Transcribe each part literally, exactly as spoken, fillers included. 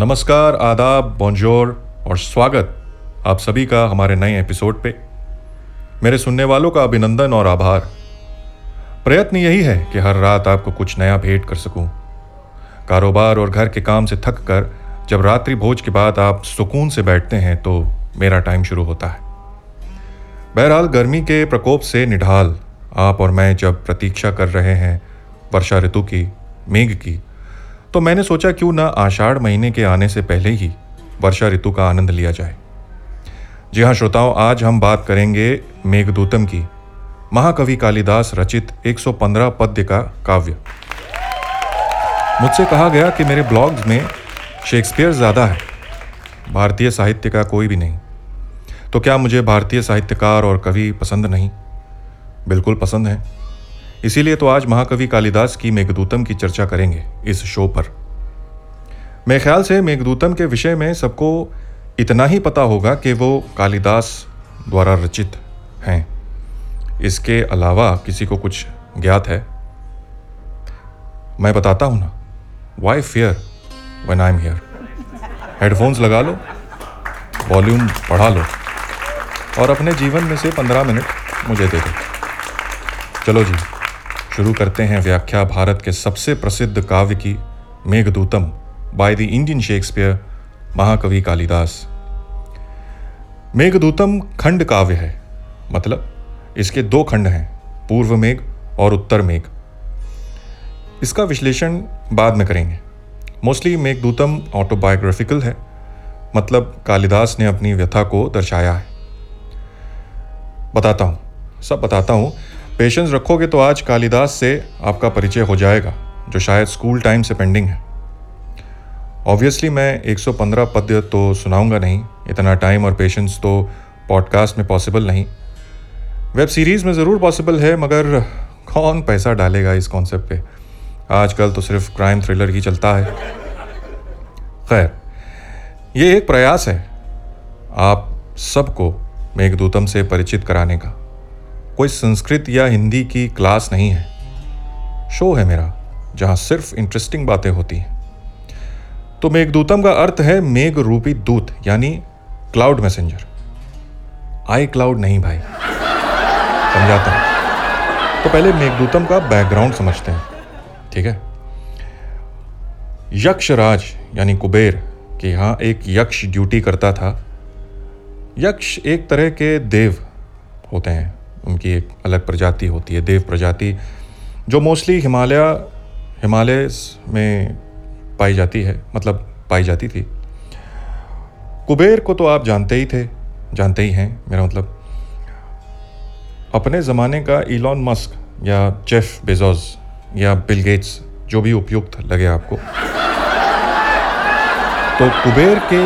नमस्कार, आदाब, बोंजोर और स्वागत आप सभी का हमारे नए एपिसोड पे। मेरे सुनने वालों का अभिनंदन और आभार। प्रयत्न यही है कि हर रात आपको कुछ नया भेंट कर सकूं। कारोबार और घर के काम से थक कर जब रात्रि भोज के बाद आप सुकून से बैठते हैं तो मेरा टाइम शुरू होता है। बहरहाल, गर्मी के प्रकोप से निढाल आप और मैं जब प्रतीक्षा कर रहे हैं वर्षा ऋतु की, मेघ की, तो मैंने सोचा क्यों ना आषाढ़ महीने के आने से पहले ही वर्षा ऋतु का आनंद लिया जाए। जी हाँ श्रोताओं, आज हम बात करेंगे मेघदूतम की, महाकवि कालिदास रचित एक सौ पंद्रह पद्य का काव्य। मुझसे कहा गया कि मेरे ब्लॉग्स में शेक्सपियर ज़्यादा है, भारतीय साहित्य का कोई भी नहीं। तो क्या मुझे भारतीय साहित्यकार और कवि पसंद नहीं? बिल्कुल पसंद है। इसीलिए तो आज महाकवि कालिदास की मेघदूतम की चर्चा करेंगे इस शो पर। मेरे ख्याल से मेघदूतम के विषय में सबको इतना ही पता होगा कि वो कालिदास द्वारा रचित हैं, इसके अलावा किसी को कुछ ज्ञात है? मैं बताता हूँ ना, why fear when I am here. Headphones लगा लो, वॉल्यूम बढ़ा लो और अपने जीवन में से पंद्रह मिनट मुझे दे दो। चलो जी, शुरू करते हैं व्याख्या भारत के सबसे प्रसिद्ध काव्य की, Meghadutam by the Indian Shakespeare, महाकवि कालिदास। मेघदूतम खंड काव्य है, मतलब इसके दो खंड हैं, पूर्व मेघ और उत्तर मेघ। इसका विश्लेषण बाद में करेंगे। मोस्टली मेघदूतम ऑटोबायोग्राफिकल है, मतलब कालिदास ने अपनी व्यथा को दर्शाया है। बताता हूँ, सब बताता हूँ, पेशेंस रखोगे तो आज कालिदास से आपका परिचय हो जाएगा, जो शायद स्कूल टाइम से पेंडिंग है। ऑब्वियसली मैं एक सौ पंद्रह पद्य तो सुनाऊंगा नहीं, इतना टाइम और पेशेंस तो पॉडकास्ट में पॉसिबल नहीं। वेब सीरीज़ में ज़रूर पॉसिबल है, मगर कौन पैसा डालेगा इस कॉन्सेप्ट पे? आजकल तो सिर्फ क्राइम थ्रिलर ही चलता है। खैर, ये एक प्रयास है आप सबको मेघदूतम से परिचित कराने का। कोई संस्कृत या हिंदी की क्लास नहीं है, शो है मेरा जहाँ सिर्फ इंटरेस्टिंग बातें होती हैं। तो मेघदूतम का अर्थ है मेघ रूपी दूत, यानी क्लाउड मैसेंजर। आई क्लाउड नहीं भाई, समझाता हूँ। तो पहले मेघदूतम का बैकग्राउंड समझते हैं, ठीक है? यक्षराज यानी कुबेर के यहाँ एक यक्ष ड्यूटी करता था। यक्ष एक तरह के देव होते हैं, उनकी एक अलग प्रजाति होती है, देव प्रजाति, जो मोस्टली हिमालय हिमालय में पाई जाती है, मतलब पाई जाती थी। कुबेर को तो आप जानते ही थे, जानते ही हैं, मेरा मतलब अपने ज़माने का इलॉन मस्क या जेफ बेजोस या बिल गेट्स, जो भी उपयुक्त लगे आपको। तो कुबेर के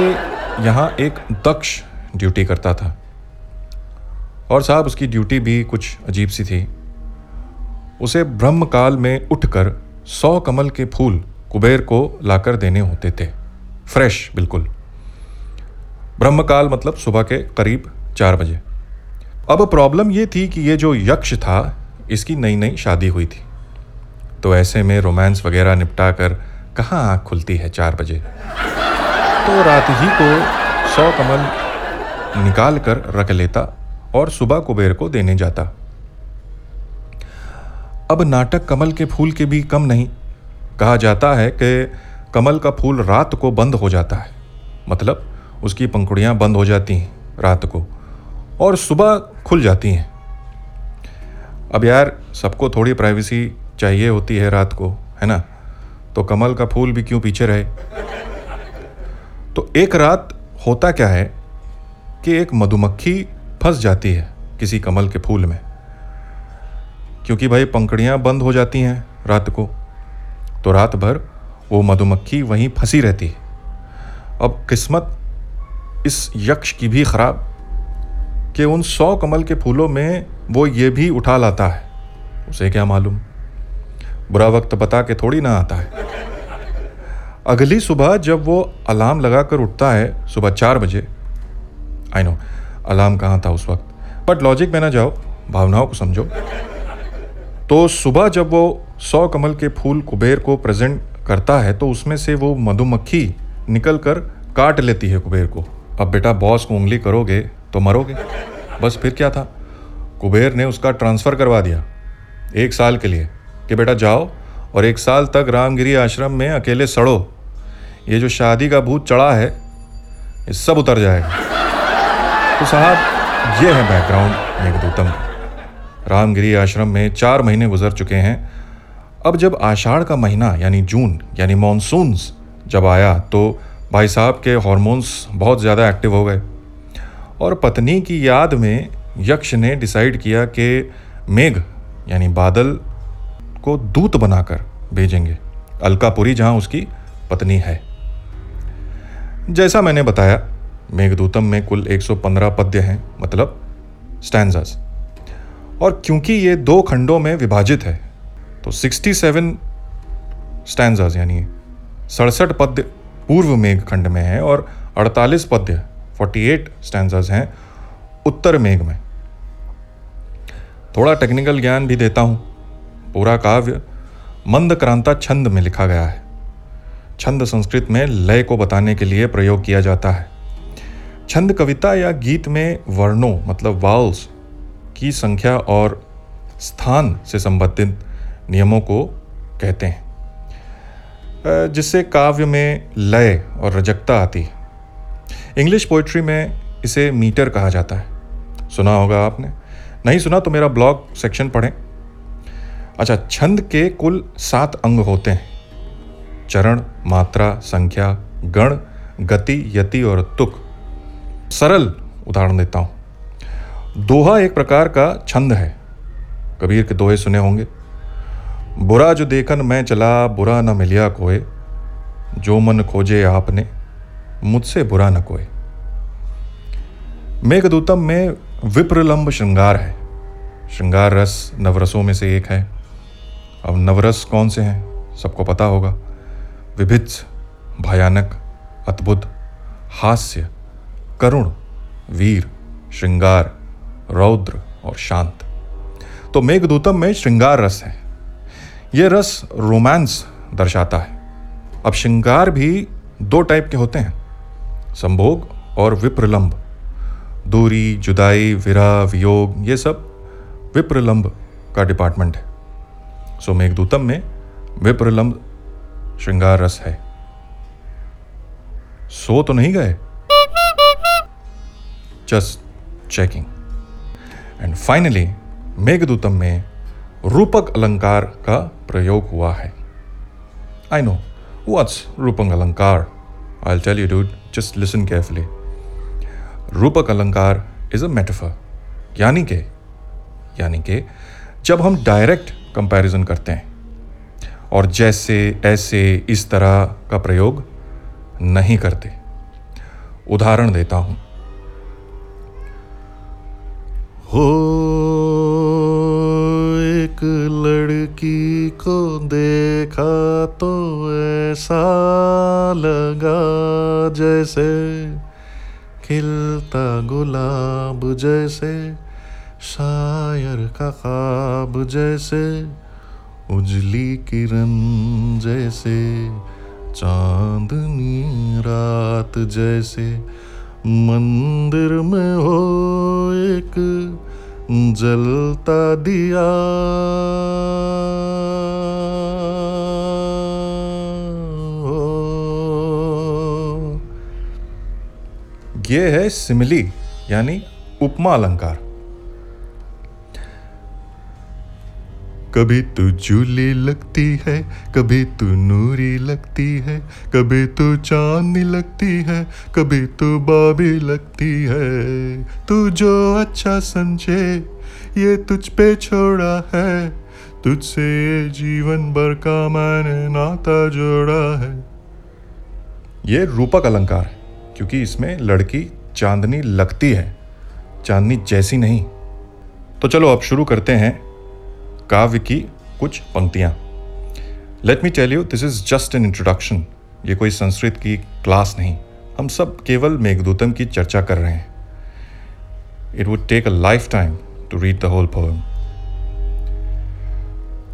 यहाँ एक दक्ष ड्यूटी करता था, और साहब उसकी ड्यूटी भी कुछ अजीब सी थी। उसे ब्रह्मकाल में उठकर सौ कमल के फूल कुबेर को लाकर देने होते थे, फ्रेश बिल्कुल। ब्रह्मकाल मतलब सुबह के करीब चार बजे। अब प्रॉब्लम ये थी कि ये जो यक्ष था, इसकी नई नई शादी हुई थी, तो ऐसे में रोमांस वगैरह निपटा कर कहाँ आँख खुलती है चार बजे। तो रात ही को सौ कमल निकाल कर रख लेता और सुबह कुबेर को देने जाता। अब नाटक कमल के फूल के भी कम नहीं। कहा जाता है कि कमल का फूल रात को बंद हो जाता है, मतलब उसकी पंखुड़ियाँ बंद हो जाती हैं रात को और सुबह खुल जाती हैं। अब यार, सबको थोड़ी प्राइवेसी चाहिए होती है रात को, है ना? तो कमल का फूल भी क्यों पीछे रहे? तो एक रात होता क्या है कि एक मधुमक्खी फंस जाती है किसी कमल के फूल में, क्योंकि भाई पंखड़ियां बंद हो जाती हैं रात को। तो रात भर वो मधुमक्खी वहीं फंसी रहती है। अब किस्मत इस यक्ष की भी खराब कि उन सौ कमल के फूलों में वो ये भी उठा लाता है, उसे क्या मालूम, बुरा वक्त बता के थोड़ी ना आता है। अगली सुबह जब वो अलार्म लगा कर उठता है सुबह चार बजे, आई नो अलार्म कहाँ था उस वक्त, बट लॉजिक में ना जाओ, भावनाओं को समझो। तो सुबह जब वो सौ कमल के फूल कुबेर को प्रेजेंट करता है तो उसमें से वो मधुमक्खी निकल कर काट लेती है कुबेर को। अब बेटा बॉस को उंगली करोगे तो मरोगे। बस फिर क्या था, कुबेर ने उसका ट्रांसफ़र करवा दिया एक साल के लिए कि बेटा जाओ और एक साल तक रामगिरी आश्रम में अकेले सड़ो, ये जो शादी का भूत चढ़ा है ये सब उतर जाएगा। तो साहब ये है बैकग्राउंड मेघदूतम। रामगिरी आश्रम में चार महीने गुजर चुके हैं। अब जब आषाढ़ का महीना यानी जून यानी मानसून्स जब आया तो भाई साहब के हॉर्मोन्स बहुत ज़्यादा एक्टिव हो गए और पत्नी की याद में यक्ष ने डिसाइड किया कि मेघ यानी बादल को दूत बनाकर भेजेंगे अलकापुरी जहाँ उसकी पत्नी है। जैसा मैंने बताया मेघदूतम में कुल एक सौ पंद्रह पद्य हैं, मतलब स्टैंजास, और क्योंकि ये दो खंडों में विभाजित है तो सड़सठ स्टैंजास यानी सड़सठ पद्य पूर्व मेघ खंड में है और अड़तालीस पद्य अड़तालीस स्टैंजास हैं उत्तर मेघ में। थोड़ा टेक्निकल ज्ञान भी देता हूँ। पूरा काव्य मंदक्रांता छंद में लिखा गया है। छंद संस्कृत में लय को बताने के लिए प्रयोग किया जाता है। छंद कविता या गीत में वर्णों मतलब वाउल्स की संख्या और स्थान से संबंधित नियमों को कहते हैं, जिससे काव्य में लय और रजकता आती है। इंग्लिश पोइट्री में इसे मीटर कहा जाता है। सुना होगा आपने, नहीं सुना तो मेरा ब्लॉग सेक्शन पढ़ें। अच्छा, छंद के कुल सात अंग होते हैं, चरण, मात्रा, संख्या, गण, गति, यति और तुक। सरल उदाहरण देता हूँ। दोहा एक प्रकार का छंद है, कबीर के दोहे सुने होंगे। बुरा जो देखन मैं चला, बुरा न मिलिया कोय, जो मन खोजे आपने, मुझसे बुरा न कोय। मेघदूतम में विप्रलंब श्रृंगार है। श्रृंगार रस नवरसों में से एक है। अब नवरस कौन से हैं सबको पता होगा, विभित्स, भयानक, अद्भुत, हास्य, करुण, वीर, श्रृंगार, रौद्र और शांत। तो मेघदूतम में श्रृंगार रस है। ये रस रोमांस दर्शाता है। अब श्रृंगार भी दो टाइप के होते हैं, संभोग और विप्रलंब। दूरी, जुदाई, विरह, वियोग, ये सब विप्रलंब का डिपार्टमेंट है। सो मेघदूतम में विप्रलंब श्रृंगार रस है। सो तो नहीं गए, just checking. And finally Meghadutam में रूपक अलंकार का प्रयोग हुआ है। आई नो व्हाट्स रूपक अलंकार, I will tell you dude, just listen carefully. रूपक अलंकार इज अ मेटाफर, यानी के यानी कि जब हम डायरेक्ट कंपैरिजन करते हैं और जैसे, ऐसे, इस तरह का प्रयोग नहीं करते। उदाहरण देता हूं, हो एक लड़की को देखा तो ऐसा लगा जैसे खिलता गुलाब, जैसे शायर का ख्वाब, जैसे उजली किरण, जैसे चांदनी रात, जैसे मंदिर में हो एक जलता दिया। ये है सिमिली यानी उपमा अलंकार। कभी तू जूली लगती है, कभी तू नूरी लगती है, कभी तू चांदनी लगती है, कभी तू बाबी लगती है, तू जो अच्छा समझे ये तुझ पे छोड़ा है, तुझसे जीवन भर का मैंने नाता जोड़ा है। ये रूपक अलंकार है क्योंकि इसमें लड़की चांदनी लगती है, चांदनी जैसी नहीं। तो चलो अब शुरू करते हैं काव्य की कुछ पंक्तियां। Let me tell you, this is just an introduction. ये कोई संस्कृत की क्लास नहीं, हम सब केवल मेघदूतम की चर्चा कर रहे हैं। It would take a lifetime to read the whole poem.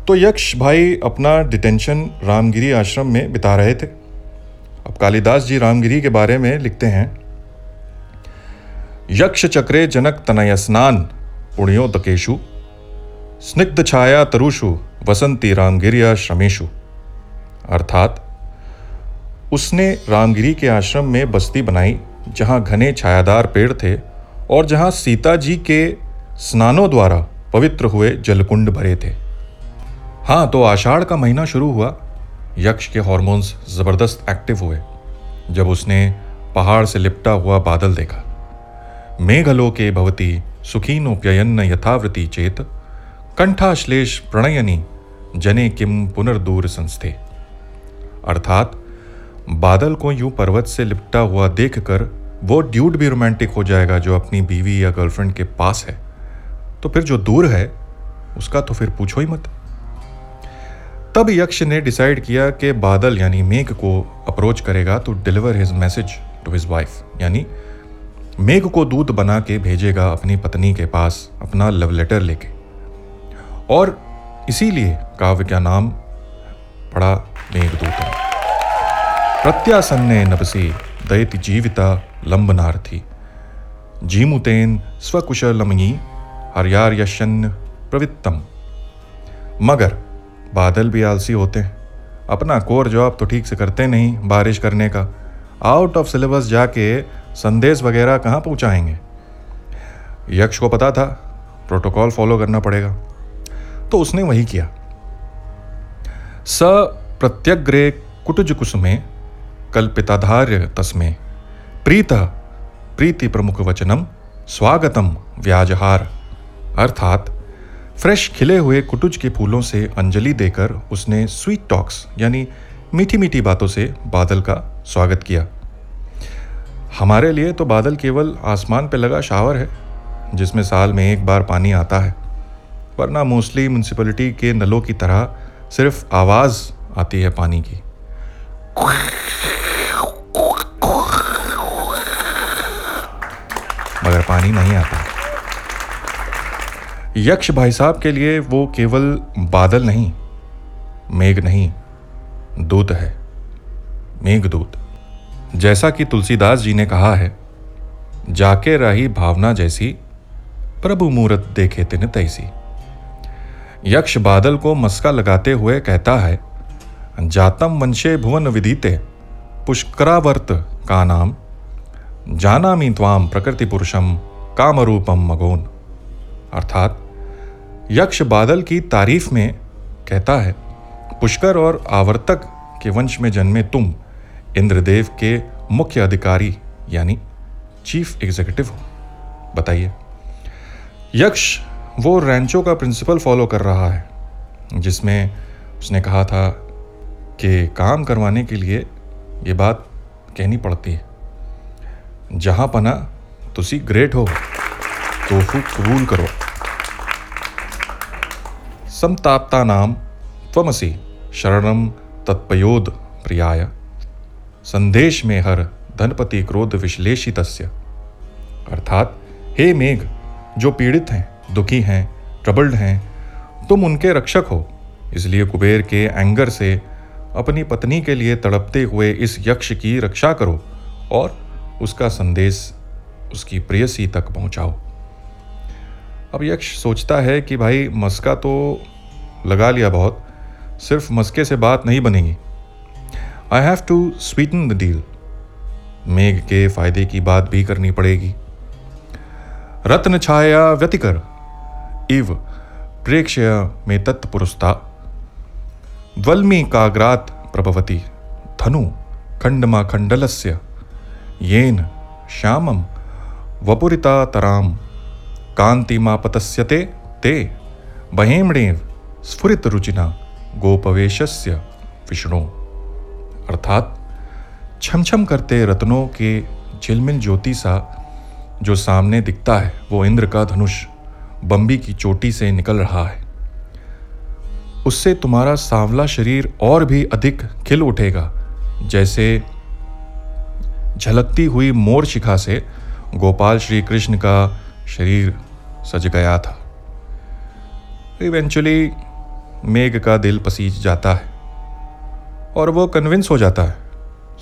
तो यक्ष भाई अपना डिटेंशन रामगिरी आश्रम में बिता रहे थे। अब कालिदास जी रामगिरी के बारे में लिखते हैं, यक्ष चक्रे जनक तनय स्नान पुण्यो दकेशु स्निग्ध छाया तरुषु वसंती रामगिरिया श्रमेशु। अर्थात उसने रामगिरी के आश्रम में बस्ती बनाई जहाँ घने छायादार पेड़ थे और जहाँ सीता जी के स्नानों द्वारा पवित्र हुए जलकुंड भरे थे। हाँ, तो आषाढ़ का महीना शुरू हुआ। यक्ष के हॉर्मोन्स ज़बरदस्त एक्टिव हुए जब उसने पहाड़ से लिपटा हुआ बादल देखा। मेघलोके भवती सुखीनोप्ययन यथावृति चेत कंठाश्लेष प्रणयनी जने किम पुनर्दूर संस्थे। अर्थात बादल को यूं पर्वत से लिपटा हुआ देखकर वो ड्यूड भी रोमांटिक हो जाएगा जो अपनी बीवी या गर्लफ्रेंड के पास है, तो फिर जो दूर है उसका तो फिर पूछो ही मत। तब यक्ष ने डिसाइड किया कि बादल यानी मेघ को अप्रोच करेगा तो deliver his message to his wife, यानी मेघ को दूत बना के भेजेगा अपनी पत्नी के पास अपना लव लेटर लेके, और इसीलिए काव्य का नाम पड़ा मेघदूतम। प्रत्यासन्ने नभसी दयति जीविता लंबनार्थी जीमुतेन स्वकुशलमयी हर्यार्यशन्न प्रवित्तम। मगर बादल भी आलसी होते हैं, अपना कोर जॉब तो ठीक से करते नहीं बारिश करने का, आउट ऑफ सिलेबस जाके संदेश वगैरह कहाँ पहुँचाएंगे। यक्ष को पता था प्रोटोकॉल फॉलो करना पड़ेगा, तो उसने वही किया। स प्रत्यग्रे कुटुज कुसुमे कल्पिताधार्य तस्मे प्रीत प्रीति प्रमुख वचनम स्वागतम व्याजहार। अर्थात फ्रेश खिले हुए कुटुज के फूलों से अंजलि देकर उसने स्वीट टॉक्स यानी मीठी मीठी बातों से बादल का स्वागत किया। हमारे लिए तो बादल केवल आसमान पे लगा शावर है जिसमें साल में एक बार पानी आता है, वरना मोस्टली म्यूनसिपलिटी के नलों की तरह सिर्फ आवाज़ आती है पानी की। मगर पानी नहीं आता। यक्ष भाई साहब के लिए वो केवल बादल नहीं, मेघ नहीं, दूत है, मेघदूत। जैसा कि तुलसीदास जी ने कहा है, जाके राही भावना जैसी प्रभु मूरत देखे तिन तैसी। यक्ष बादल को मस्का लगाते हुए कहता है, जातम वंशे भुवन विदिते पुष्करावर्त का नाम जानामि त्वाम प्रकृति पुरुषम कामरूपम मगोन। अर्थात यक्ष बादल की तारीफ में कहता है, पुष्कर और आवर्तक के वंश में जन्मे तुम इंद्रदेव के मुख्य अधिकारी यानी चीफ एग्जीक्यूटिव हो। बताइए, यक्ष वो रैंचो का प्रिंसिपल फॉलो कर रहा है जिसमें उसने कहा था कि काम करवाने के लिए ये बात कहनी पड़ती है, जहाँ पना तुसी ग्रेट हो तोहू कबूल करो। समताप्ता नाम त्वमसि शरणम तत्पयोद प्रियाय संदेश में हर धनपति क्रोध विश्लेषितस्य। अर्थात हे मेघ, जो पीड़ित हैं, दुखी हैं, ट्रबल्ड हैं, तुम उनके रक्षक हो, इसलिए कुबेर के एंगर से अपनी पत्नी के लिए तड़पते हुए इस यक्ष की रक्षा करो और उसका संदेश उसकी प्रेयसी तक पहुंचाओ। अब यक्ष सोचता है कि भाई मस्का तो लगा लिया बहुत, सिर्फ मस्के से बात नहीं बनेगी, I have to sweeten the deal, मेघ के फायदे की बात भी करनी पड़ेगी। रत्न छाया व्यतिकर इव प्रेक्षय में तत्पुरुषता वल्मी काग्रात प्रभवती धनु खंडमा खंडलस्य येन श्यामम वपुरिता तराम कांतिमापतस्यते ते बहेमणेव स्फुरित रुचिना गोपवेशस्य विष्णु। अर्थात छमछम करते रत्नों के झिलमिल ज्योति सा जो सामने दिखता है वो इंद्र का धनुष बम्बी की चोटी से निकल रहा है, उससे तुम्हारा सांवला शरीर और भी अधिक खिल उठेगा जैसे झलकती हुई मोर शिखा से गोपाल श्री कृष्ण का शरीर सज गया था। इवेंचुअली मेघ का दिल पसीज जाता है और वो कन्विंस हो जाता है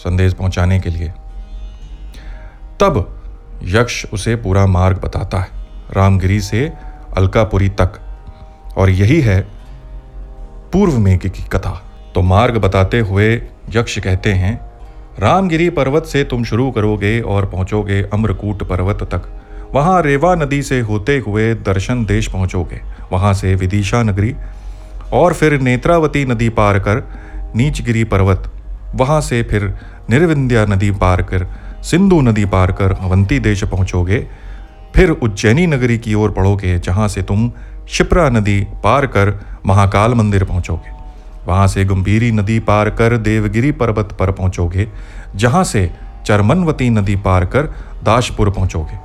संदेश पहुंचाने के लिए। तब यक्ष उसे पूरा मार्ग बताता है रामगिरी से अलकापुरी तक, और यही है पूर्व मेघ की कथा। तो मार्ग बताते हुए यक्ष कहते हैं, रामगिरी पर्वत से तुम शुरू करोगे और पहुंचोगे अम्रकूट पर्वत तक। वहां रेवा नदी से होते हुए दर्शन देश पहुंचोगे, वहां से विदिशा नगरी और फिर नेत्रावती नदी पार कर नीचगिरी पर्वत, वहां से फिर निर्विंध्या नदी पार कर सिंधु नदी पार कर अवंती देश पहुंचोगे। फिर उज्जैनी नगरी की ओर बढ़ोगे, जहां से तुम शिप्रा नदी पार कर महाकाल मंदिर पहुंचोगे। वहां से गंभीरी नदी पार कर देवगिरी पर्वत पर पहुंचोगे, जहां से चरमनवती नदी पार कर दाशपुर पहुंचोगे।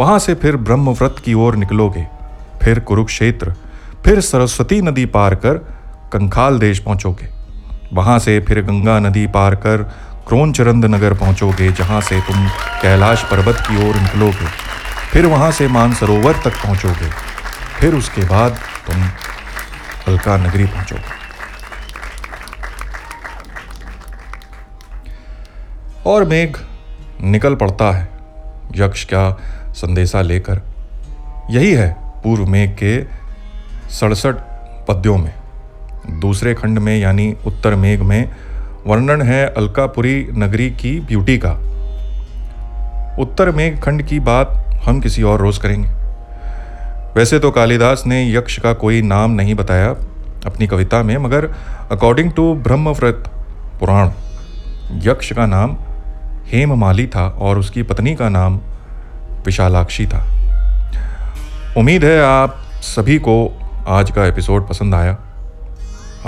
वहां से फिर ब्रह्मव्रत की ओर निकलोगे, फिर कुरुक्षेत्र, फिर सरस्वती नदी पार कर कंखाल देश पहुंचोगे। वहां से फिर गंगा नदी पार कर क्रौंचरंद नगर पहुंचोगे, जहां से तुम कैलाश पर्वत की ओर निकलोगे। फिर वहां से मानसरोवर तक पहुंचोगे, फिर उसके बाद तुम अलका नगरी पहुंचोगे। और मेघ निकल पड़ता है यक्ष का संदेशा लेकर। यही है पूर्व मेघ के सड़सठ पद्यों में। दूसरे खंड में यानी उत्तर मेघ में वर्णन है अलकापुरी नगरी की ब्यूटी का। उत्तर मेघ खंड की बात हम किसी और रोज करेंगे। वैसे तो कालिदास ने यक्ष का कोई नाम नहीं बताया अपनी कविता में, मगर अकॉर्डिंग टू ब्रह्मव्रत पुराण यक्ष का नाम हेममाली था और उसकी पत्नी का नाम विशालाक्षी था। उम्मीद है आप सभी को आज का एपिसोड पसंद आया।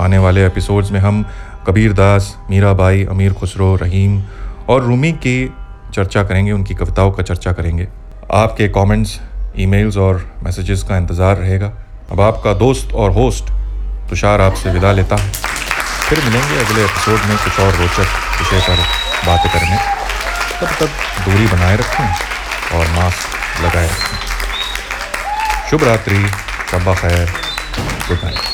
आने वाले एपिसोड्स में हम कबीरदास, मीराबाई, अमीर खुसरो, रहीम और रूमी की चर्चा करेंगे, उनकी कविताओं का चर्चा करेंगे। आपके कमेंट्स, ईमेल्स और मैसेजेस का इंतज़ार रहेगा। अब आपका दोस्त और होस्ट तुषार आपसे विदा लेता है। फिर मिलेंगे अगले एपिसोड में कुछ और रोचक विषय पर बातें करने। तब तक दूरी बनाए रखें और मास्क लगाए रखें। शुभ रात्रि, शब्बा खैर, गुड नाइट।